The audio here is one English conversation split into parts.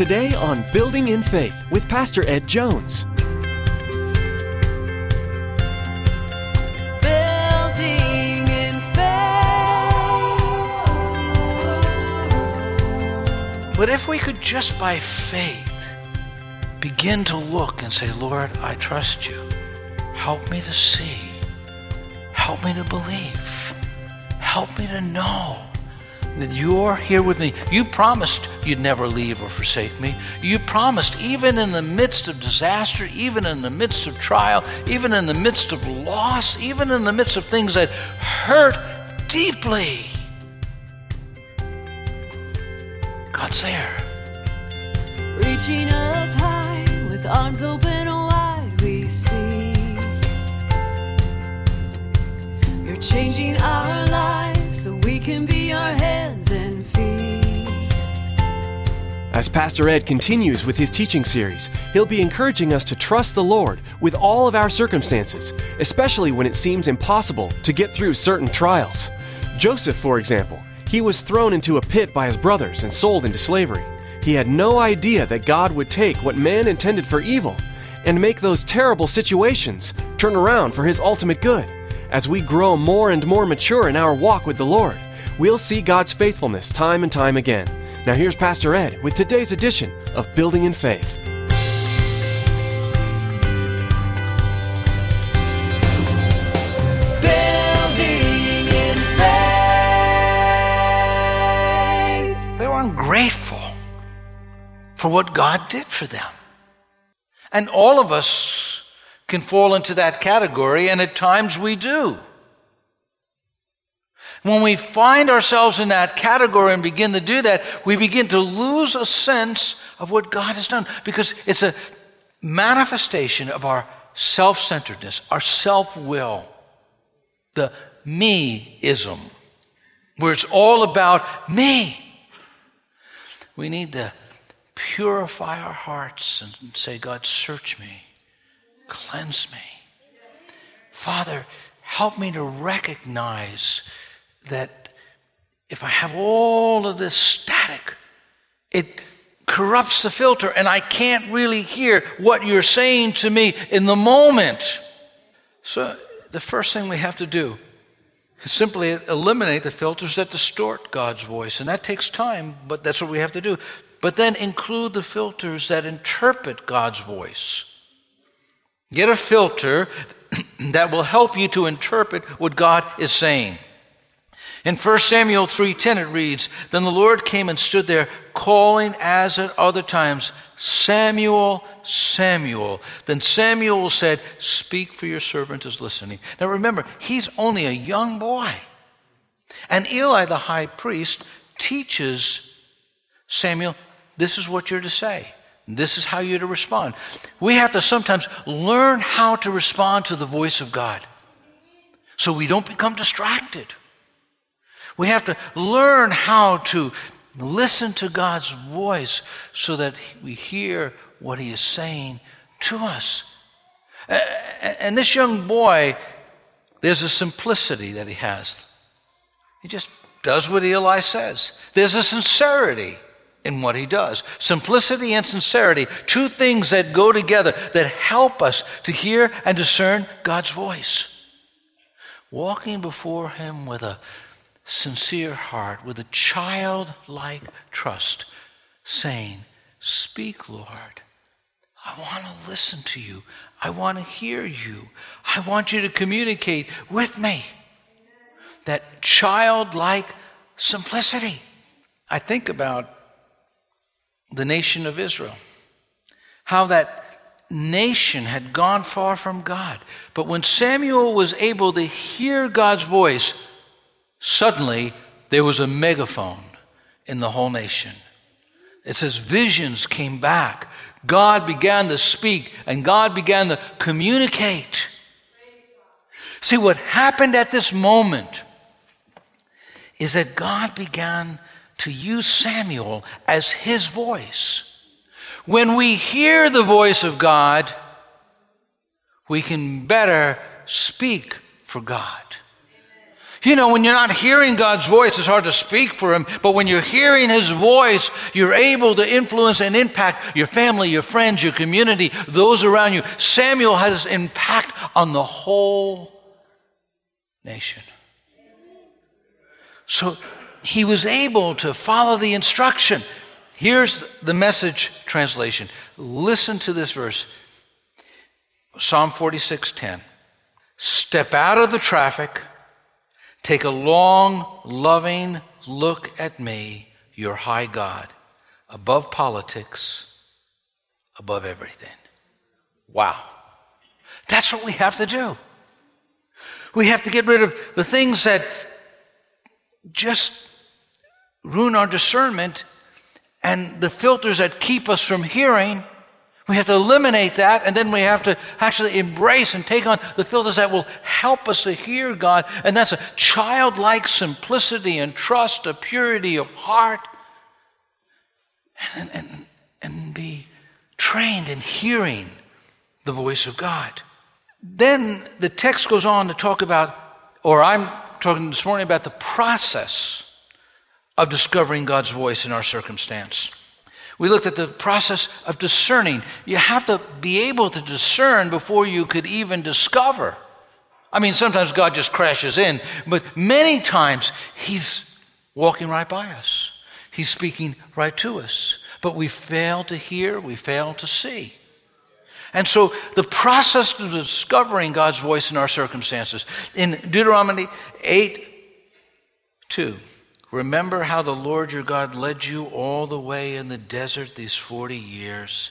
Today on Building in Faith with Pastor Ed Jones. Building in faith. But if we could just by faith begin to look and say, Lord, I trust you. Help me to see. Help me to believe. Help me to know that you're here with me. You promised you'd never leave or forsake me. You promised even in the midst of disaster, even in the midst of trial, even in the midst of loss, even in the midst of things that hurt deeply. God's there. Reaching up high with arms open wide, we see you're changing our lives so we can be our hands and feet. As Pastor Ed continues with his teaching series, he'll be encouraging us to trust the Lord with all of our circumstances, especially when it seems impossible to get through certain trials. Joseph, for example, he was thrown into a pit by his brothers and sold into slavery. He had no idea that God would take what man intended for evil and make those terrible situations turn around for his ultimate good. As we grow more and more mature in our walk with the Lord, we'll see God's faithfulness time and time again. Now here's Pastor Ed with today's edition of Building in Faith. Building in Faith. They were ungrateful for what God did for them. And all of us can fall into that category, and at times we do. When we find ourselves in that category and begin to do that, we begin to lose a sense of what God has done, because it's a manifestation of our self-centeredness, our self-will, the me-ism, where it's all about me. We need to purify our hearts and say, God, search me. Cleanse me. Father, help me to recognize that if I have all of this static, it corrupts the filter and I can't really hear what you're saying to me in the moment. So the first thing we have to do is simply eliminate the filters that distort God's voice. And that takes time, but that's what we have to do. But then include the filters that interpret God's voice. Get a filter that will help you to interpret what God is saying. In 1 Samuel 3:10 it reads, Then the Lord came and stood there, calling as at other times, Samuel, Samuel. Then Samuel said, Speak, for your servant is listening. Now remember, he's only a young boy. And Eli the high priest teaches Samuel, this is what you're to say. This is how you're to respond. We have to sometimes learn how to respond to the voice of God so we don't become distracted. We have to learn how to listen to God's voice so that we hear what he is saying to us. And this young boy, there's a simplicity that he has. He just does what Eli says. There's a sincerity in what he does. Simplicity and sincerity, two things that go together that help us to hear and discern God's voice. Walking before him with a sincere heart, with a childlike trust, saying, Speak, Lord. I want to listen to you. I want to hear you. I want you to communicate with me. That childlike simplicity. I think about the nation of Israel, how that nation had gone far from God. But when Samuel was able to hear God's voice, suddenly there was a megaphone in the whole nation. It says visions came back. God began to speak and God began to communicate. See, what happened at this moment is that God began to use Samuel as his voice. When we hear the voice of God, we can better speak for God. Amen. You know, when you're not hearing God's voice, it's hard to speak for him. But when you're hearing his voice, you're able to influence and impact your family, your friends, your community, those around you. Samuel has impact on the whole nation. So he was able to follow the instruction. Here's the Message translation. Listen to this verse. Psalm 46:10. Step out of the traffic. Take a long, loving look at me, your high God, above politics, above everything. Wow. That's what we have to do. We have to get rid of the things that just ruin our discernment and the filters that keep us from hearing. We have to eliminate that, and then we have to actually embrace and take on the filters that will help us to hear God. And that's a childlike simplicity and trust, a purity of heart, and be trained in hearing the voice of God. Then the text goes on to talk about, or I'm talking this morning about, the process of discovering God's voice in our circumstance. We looked at the process of discerning. You have to be able to discern before you could even discover. I mean, sometimes God just crashes in, but many times he's walking right by us. He's speaking right to us, but we fail to hear, we fail to see. And so the process of discovering God's voice in our circumstances. In Deuteronomy 8:2. Remember how the Lord your God led you all the way in the desert these 40 years.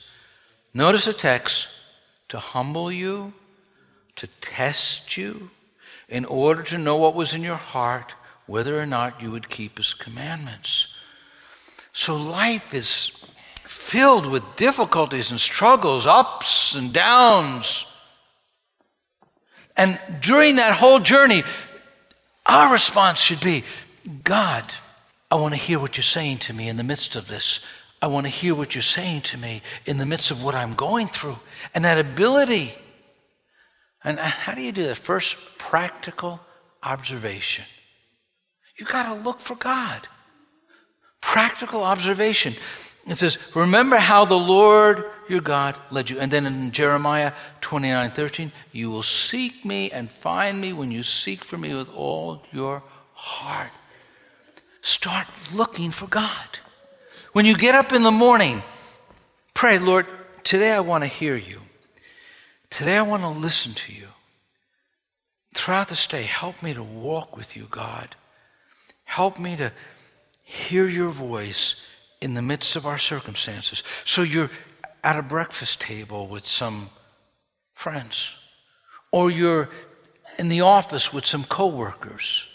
Notice the text, to humble you, to test you, in order to know what was in your heart, whether or not you would keep his commandments. So life is filled with difficulties and struggles, ups and downs. And during that whole journey, our response should be, God, I want to hear what you're saying to me in the midst of this. I want to hear what you're saying to me in the midst of what I'm going through. And that ability. And how do you do that? First, practical observation. You got to look for God. Practical observation. It says, remember how the Lord your God led you. And then in Jeremiah 29:13, you will seek me and find me when you seek for me with all your heart. Start looking for God. When you get up in the morning, pray, Lord, today I want to hear you. Today I want to listen to you. Throughout this day, help me to walk with you, God. Help me to hear your voice in the midst of our circumstances. So you're at a breakfast table with some friends, or you're in the office with some coworkers,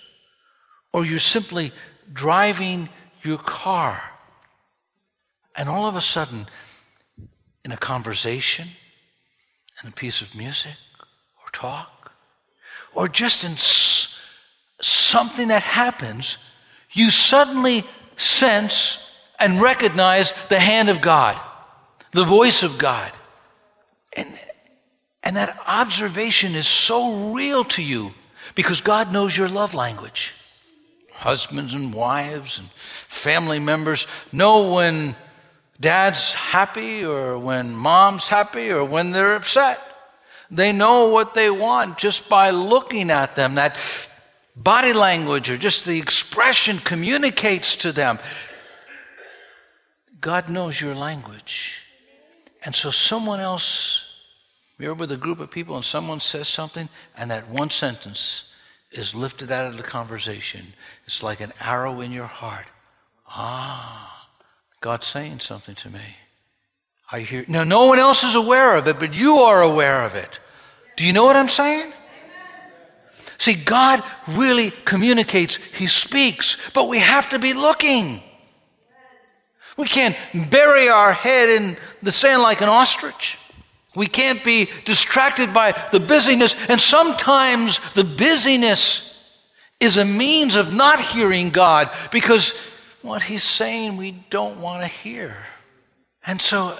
or you're simply driving your car, and all of a sudden, in a conversation, in a piece of music or talk, or just in something that happens, you suddenly sense and recognize the hand of God, the voice of God. And that observation is so real to you because God knows your love language. Husbands and wives and family members know when dad's happy or when mom's happy or when they're upset. They know what they want just by looking at them. That body language or just the expression communicates to them. God knows your language. And so someone else, you're with a group of people and someone says something, and that one sentence is lifted out of the conversation. It's like an arrow in your heart. Ah, God's saying something to me. I hear. Now, no one else is aware of it, but you are aware of it. Do you know what I'm saying? See, God really communicates. He speaks, but we have to be looking. We can't bury our head in the sand like an ostrich. We can't be distracted by the busyness, and sometimes the busyness is a means of not hearing God because what he's saying we don't want to hear. And so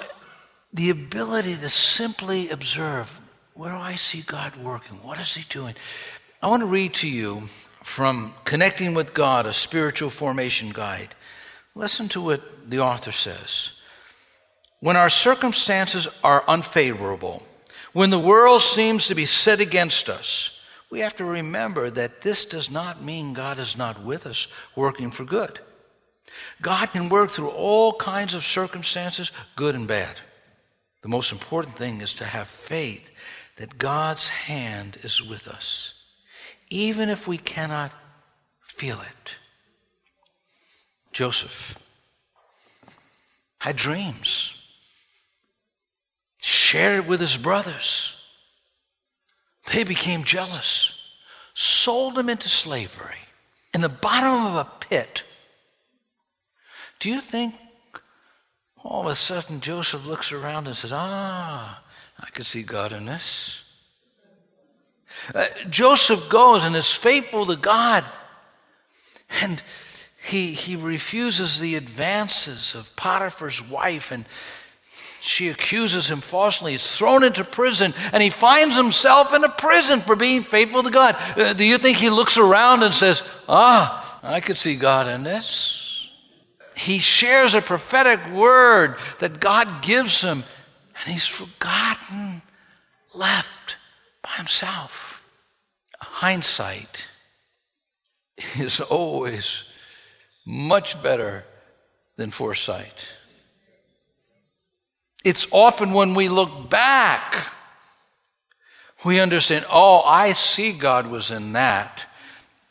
the ability to simply observe, where do I see God working? What is he doing? I want to read to you from Connecting with God, a Spiritual Formation Guide. Listen to what the author says. When our circumstances are unfavorable, when the world seems to be set against us, we have to remember that this does not mean God is not with us working for good. God can work through all kinds of circumstances, good and bad. The most important thing is to have faith that God's hand is with us, even if we cannot feel it. Joseph had dreams, shared it with his brothers. They became jealous, sold him into slavery in the bottom of a pit. Do you think all of a sudden Joseph looks around and says, I could see God in this? Joseph goes and is faithful to God, and he refuses the advances of Potiphar's wife, and she accuses him falsely. He's thrown into prison, and he finds himself in a prison for being faithful to God. Do you think he looks around and says, I could see God in this? He shares a prophetic word that God gives him, and he's forgotten, left by himself. Hindsight is always much better than foresight. It's often when we look back, we understand, I see God was in that.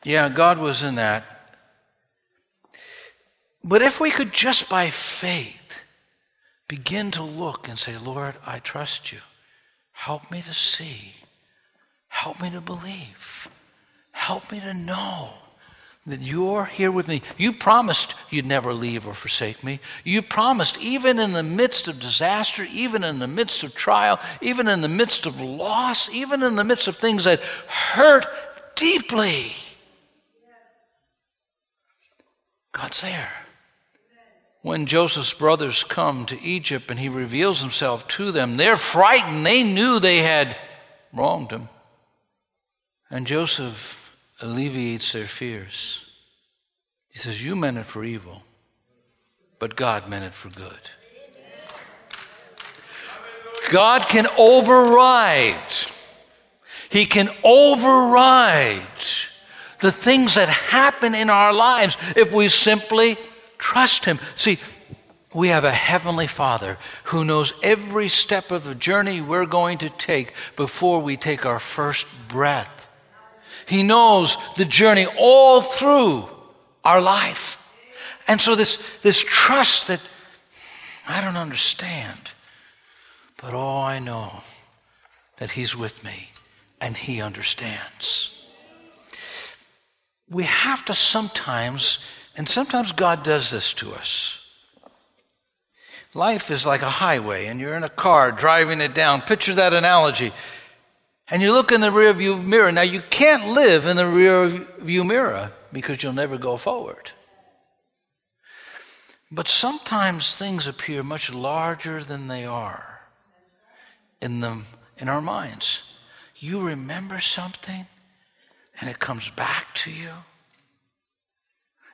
Yeah, God was in that. But if we could just by faith begin to look and say, Lord, I trust you. Help me to see. Help me to believe. Help me to know that you're here with me. You promised you'd never leave or forsake me. You promised even in the midst of disaster, even in the midst of trial, even in the midst of loss, even in the midst of things that hurt deeply, God's there. When Joseph's brothers come to Egypt and he reveals himself to them, they're frightened. They knew they had wronged him. And Joseph alleviates their fears. He says, you meant it for evil, but God meant it for good. God can override. He can override the things that happen in our lives if we simply trust him. See, we have a heavenly Father who knows every step of the journey we're going to take before we take our first breath. He knows the journey all through our life. And so this trust that I don't understand, but I know that he's with me and he understands. We have to sometimes, and sometimes God does this to us. Life is like a highway, and you're in a car driving it down. Picture that analogy. And you look in the rearview mirror. Now, you can't live in the rearview mirror because you'll never go forward. But sometimes things appear much larger than they are in our minds. You remember something, and it comes back to you.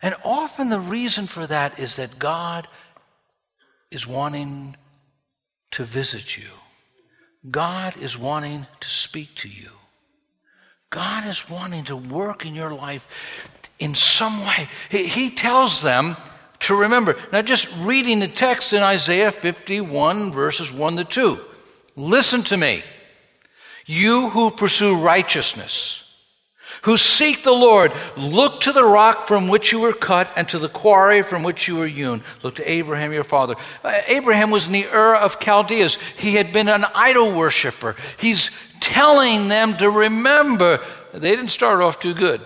And often the reason for that is that God is wanting to visit you. God is wanting to speak to you. God is wanting to work in your life in some way. He tells them to remember. Now, just reading the text in Isaiah 51, verses 1 to 2. Listen to me, you who pursue righteousness, who seek the Lord, look to the rock from which you were cut and to the quarry from which you were hewn. Look to Abraham, your father. Abraham was in the Ur of Chaldeas. He had been an idol worshiper. He's telling them to remember they didn't start off too good.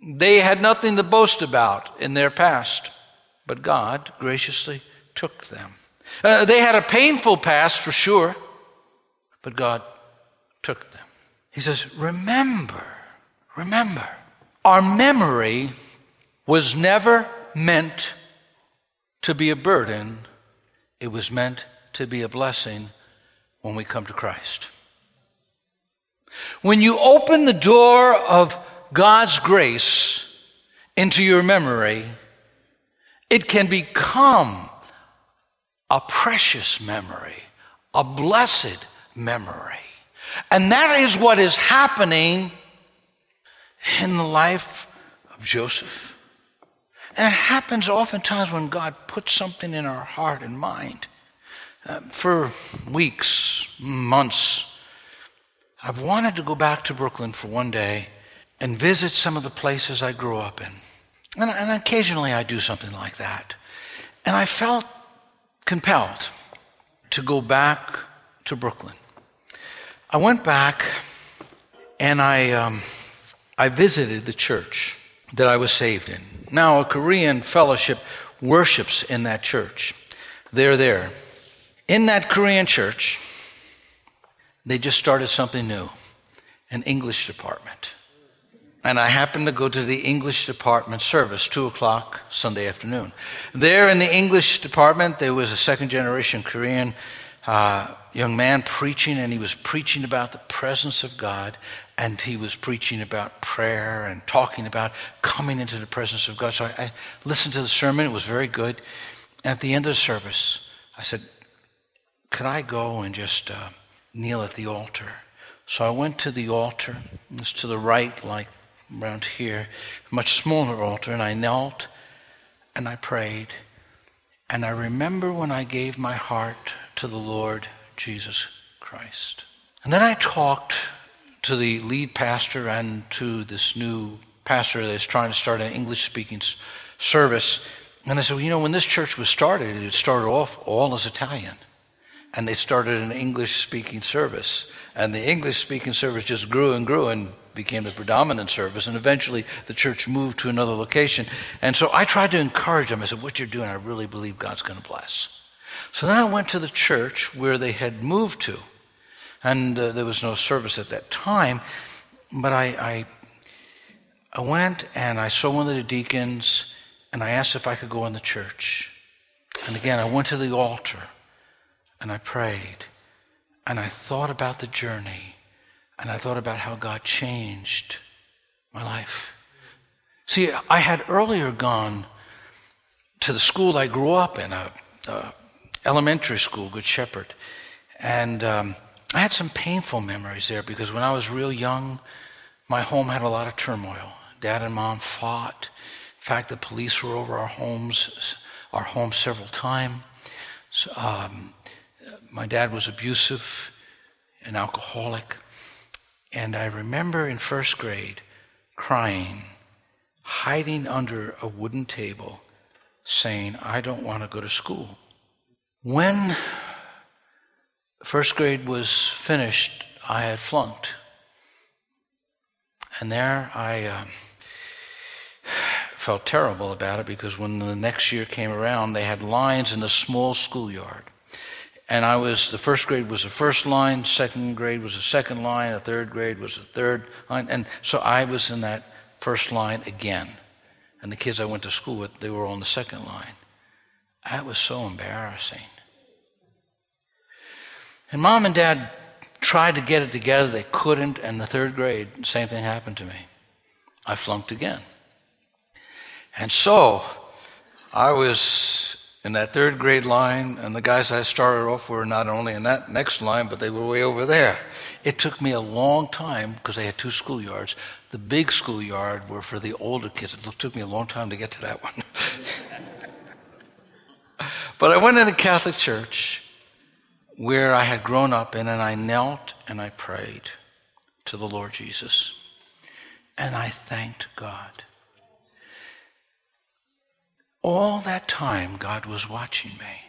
They had nothing to boast about in their past, but God graciously took them. They had a painful past for sure, but God took them. He says, remember. Our memory was never meant to be a burden. It was meant to be a blessing when we come to Christ. When you open the door of God's grace into your memory, it can become a precious memory, a blessed memory. And that is what is happening in the life of Joseph. And it happens oftentimes when God puts something in our heart and mind. For weeks, months, I've wanted to go back to Brooklyn for one day and visit some of the places I grew up in. And occasionally I do something like that. And I felt compelled to go back to Brooklyn. I went back and I visited the church that I was saved in. Now, a Korean fellowship worships in that church. They're there. In that Korean church, they just started something new, an English department. And I happened to go to the English department service, 2 o'clock Sunday afternoon. There in the English department, there was a second-generation Korean young man preaching, and he was preaching about the presence of God, and he was preaching about prayer and talking about coming into the presence of God. So I listened to the sermon. It was very good. At the end of the service, I said, could I go and just kneel at the altar? So I went to the altar. It's to the right, like around here, a much smaller altar, and I knelt and I prayed. And I remember when I gave my heart to the Lord Jesus Christ. And then I talked to the lead pastor and to this new pastor that's trying to start an English-speaking service. And I said, well, you know, when this church was started, it started off all as Italian. And they started an English-speaking service. And the English-speaking service just grew and became the predominant service. And eventually, the church moved to another location. And so I tried to encourage them. I said, what you're doing, I really believe God's going to bless. So then I went to the church where they had moved to. And there was no service at that time. But I went and I saw one of the deacons, and I asked if I could go in the church. And again, I went to the altar. And I prayed, and I thought about the journey, and I thought about how God changed my life. See, I had earlier gone to the school I grew up in, a elementary school, Good Shepherd, and I had some painful memories there because when I was real young, my home had a lot of turmoil. Dad and Mom fought. In fact, the police were over our home several times. So, my dad was abusive, an alcoholic, and I remember in first grade crying, hiding under a wooden table, saying, I don't want to go to school. When first grade was finished, I had flunked. And there I felt terrible about it because when the next year came around, they had lines in the small schoolyard. And the first grade was the first line, second grade was the second line, the third grade was the third line. And so I was in that first line again. And the kids I went to school with, they were on the second line. That was so embarrassing. And Mom and Dad tried to get it together. They couldn't. And the third grade, same thing happened to me. I flunked again. And so I was in that third grade line, and the guys I started off were not only in that next line, but they were way over there. It took me a long time, because they had two schoolyards. The big schoolyard were for the older kids. It took me a long time to get to that one. But I went in a Catholic church where I had grown up in, and I knelt and I prayed to the Lord Jesus. And I thanked God. All that time, God was watching me.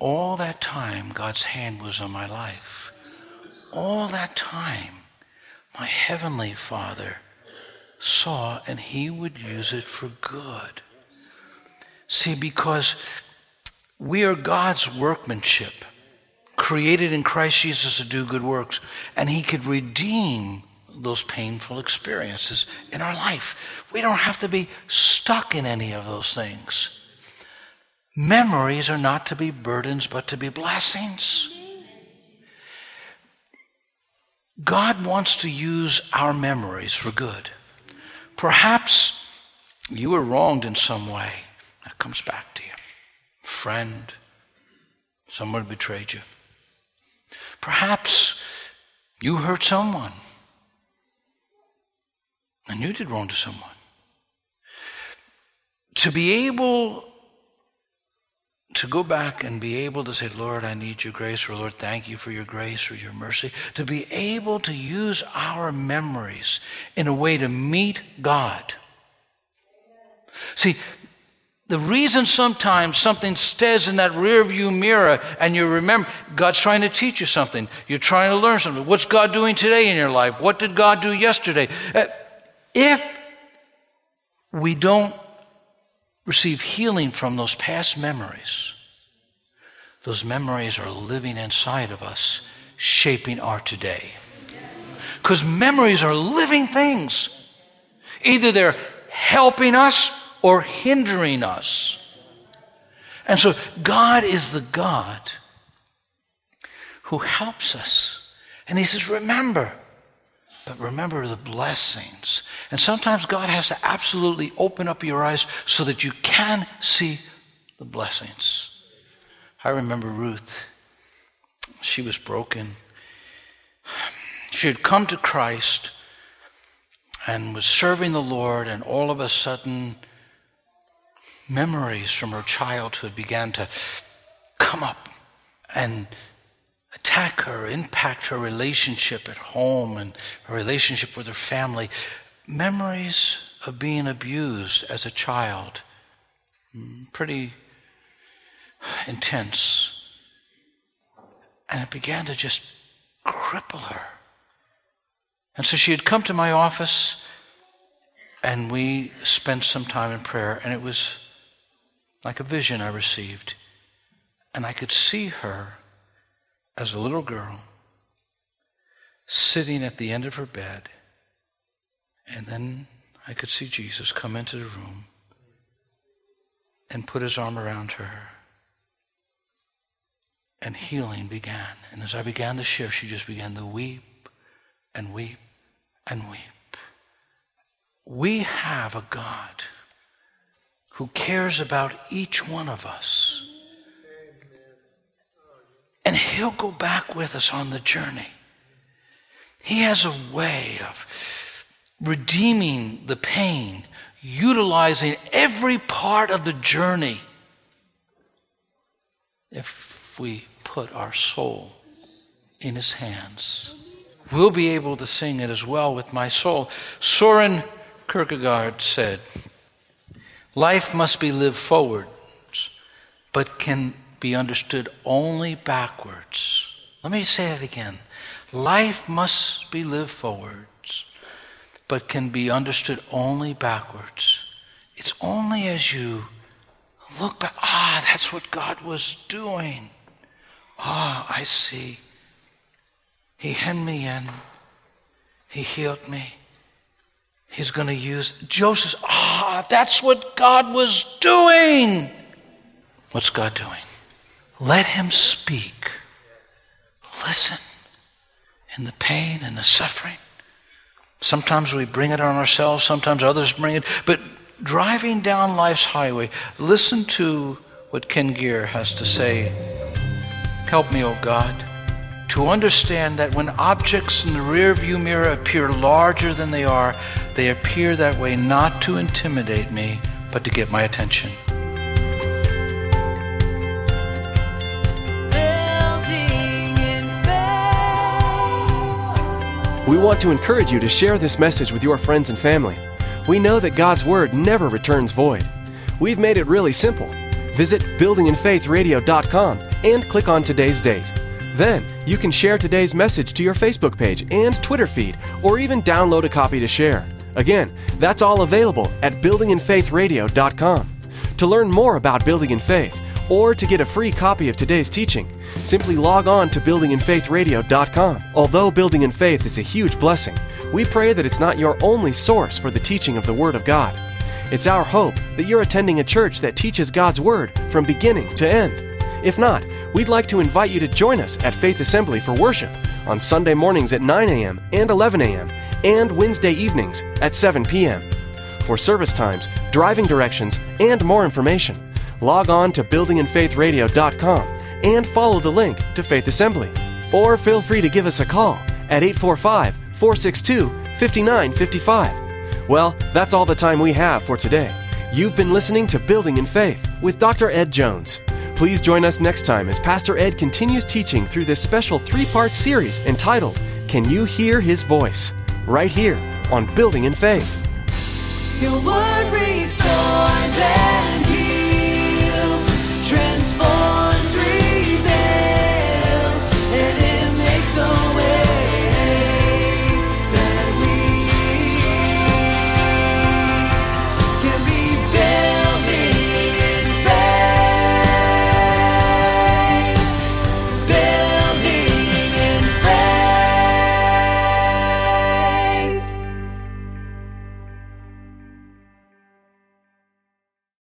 All that time, God's hand was on my life. All that time, my Heavenly Father saw, and He would use it for good. See, because we are God's workmanship, created in Christ Jesus to do good works, and He could redeem those painful experiences in our life. We don't have to be stuck in any of those things. Memories are not to be burdens, but to be blessings. God wants to use our memories for good. Perhaps you were wronged in some way. That comes back to you. Friend, someone betrayed you. Perhaps you hurt someone, and you did wrong to someone. To be able to go back and be able to say, Lord, I need your grace, or Lord, thank you for your grace or your mercy. To be able to use our memories in a way to meet God. See, the reason sometimes something stays in that rearview mirror and you remember, God's trying to teach you something. You're trying to learn something. What's God doing today in your life? What did God do yesterday? If we don't receive healing from those past memories, those memories are living inside of us, shaping our today. Because memories are living things. Either they're helping us or hindering us. And so God is the God who helps us. And he says, remember. But remember the blessings. And sometimes God has to absolutely open up your eyes so that you can see the blessings. I remember Ruth. She was broken. She had come to Christ and was serving the Lord, and all of a sudden, memories from her childhood began to come up and attack her, impact her relationship at home and her relationship with her family. Memories of being abused as a child, pretty intense. And it began to just cripple her. And so she had come to my office, and we spent some time in prayer, and it was like a vision I received. And I could see her as a little girl sitting at the end of her bed. And then I could see Jesus come into the room and put his arm around her. And healing began. And as I began to share, she just began to weep and weep and weep. We have a God who cares about each one of us. And he'll go back with us on the journey. He has a way of redeeming the pain, utilizing every part of the journey if we put our soul in his hands. We'll be able to sing it as well with my soul. Søren Kierkegaard said, life must be lived forwards, but can be understood only backwards. Let me say that again. Life must be lived forwards, but can be understood only backwards. It's only as you look back, that's what God was doing. I see. He hemmed me in. He healed me. He's going to use Joseph. That's what God was doing. What's God doing? Let him speak. Listen. In the pain and the suffering. Sometimes we bring it on ourselves. Sometimes others bring it. But driving down life's highway, listen to what Ken Gere has to say. Help me, O God, to understand that when objects in the rearview mirror appear larger than they are, they appear that way not to intimidate me, but to get my attention. We want to encourage you to share this message with your friends and family. We know that God's Word never returns void. We've made it really simple. Visit buildinginfaithradio.com and click on today's date. Then, you can share today's message to your Facebook page and Twitter feed, or even download a copy to share. Again, that's all available at buildinginfaithradio.com. To learn more about Building in Faith, or to get a free copy of today's teaching, simply log on to buildinginfaithradio.com. Although Building in Faith is a huge blessing, we pray that it's not your only source for the teaching of the Word of God. It's our hope that you're attending a church that teaches God's Word from beginning to end. If not, we'd like to invite you to join us at Faith Assembly for worship on Sunday mornings at 9 a.m. and 11 a.m. and Wednesday evenings at 7 p.m. for service times, driving directions, and more information. Log on to buildinginfaithradio.com and follow the link to Faith Assembly. Or feel free to give us a call at 845-462-5955. Well, that's all the time we have for today. You've been listening to Building in Faith with Dr. Ed Jones. Please join us next time as Pastor Ed continues teaching through this special three-part series entitled, Can You Hear His Voice? Right here on Building in Faith. Your word restores.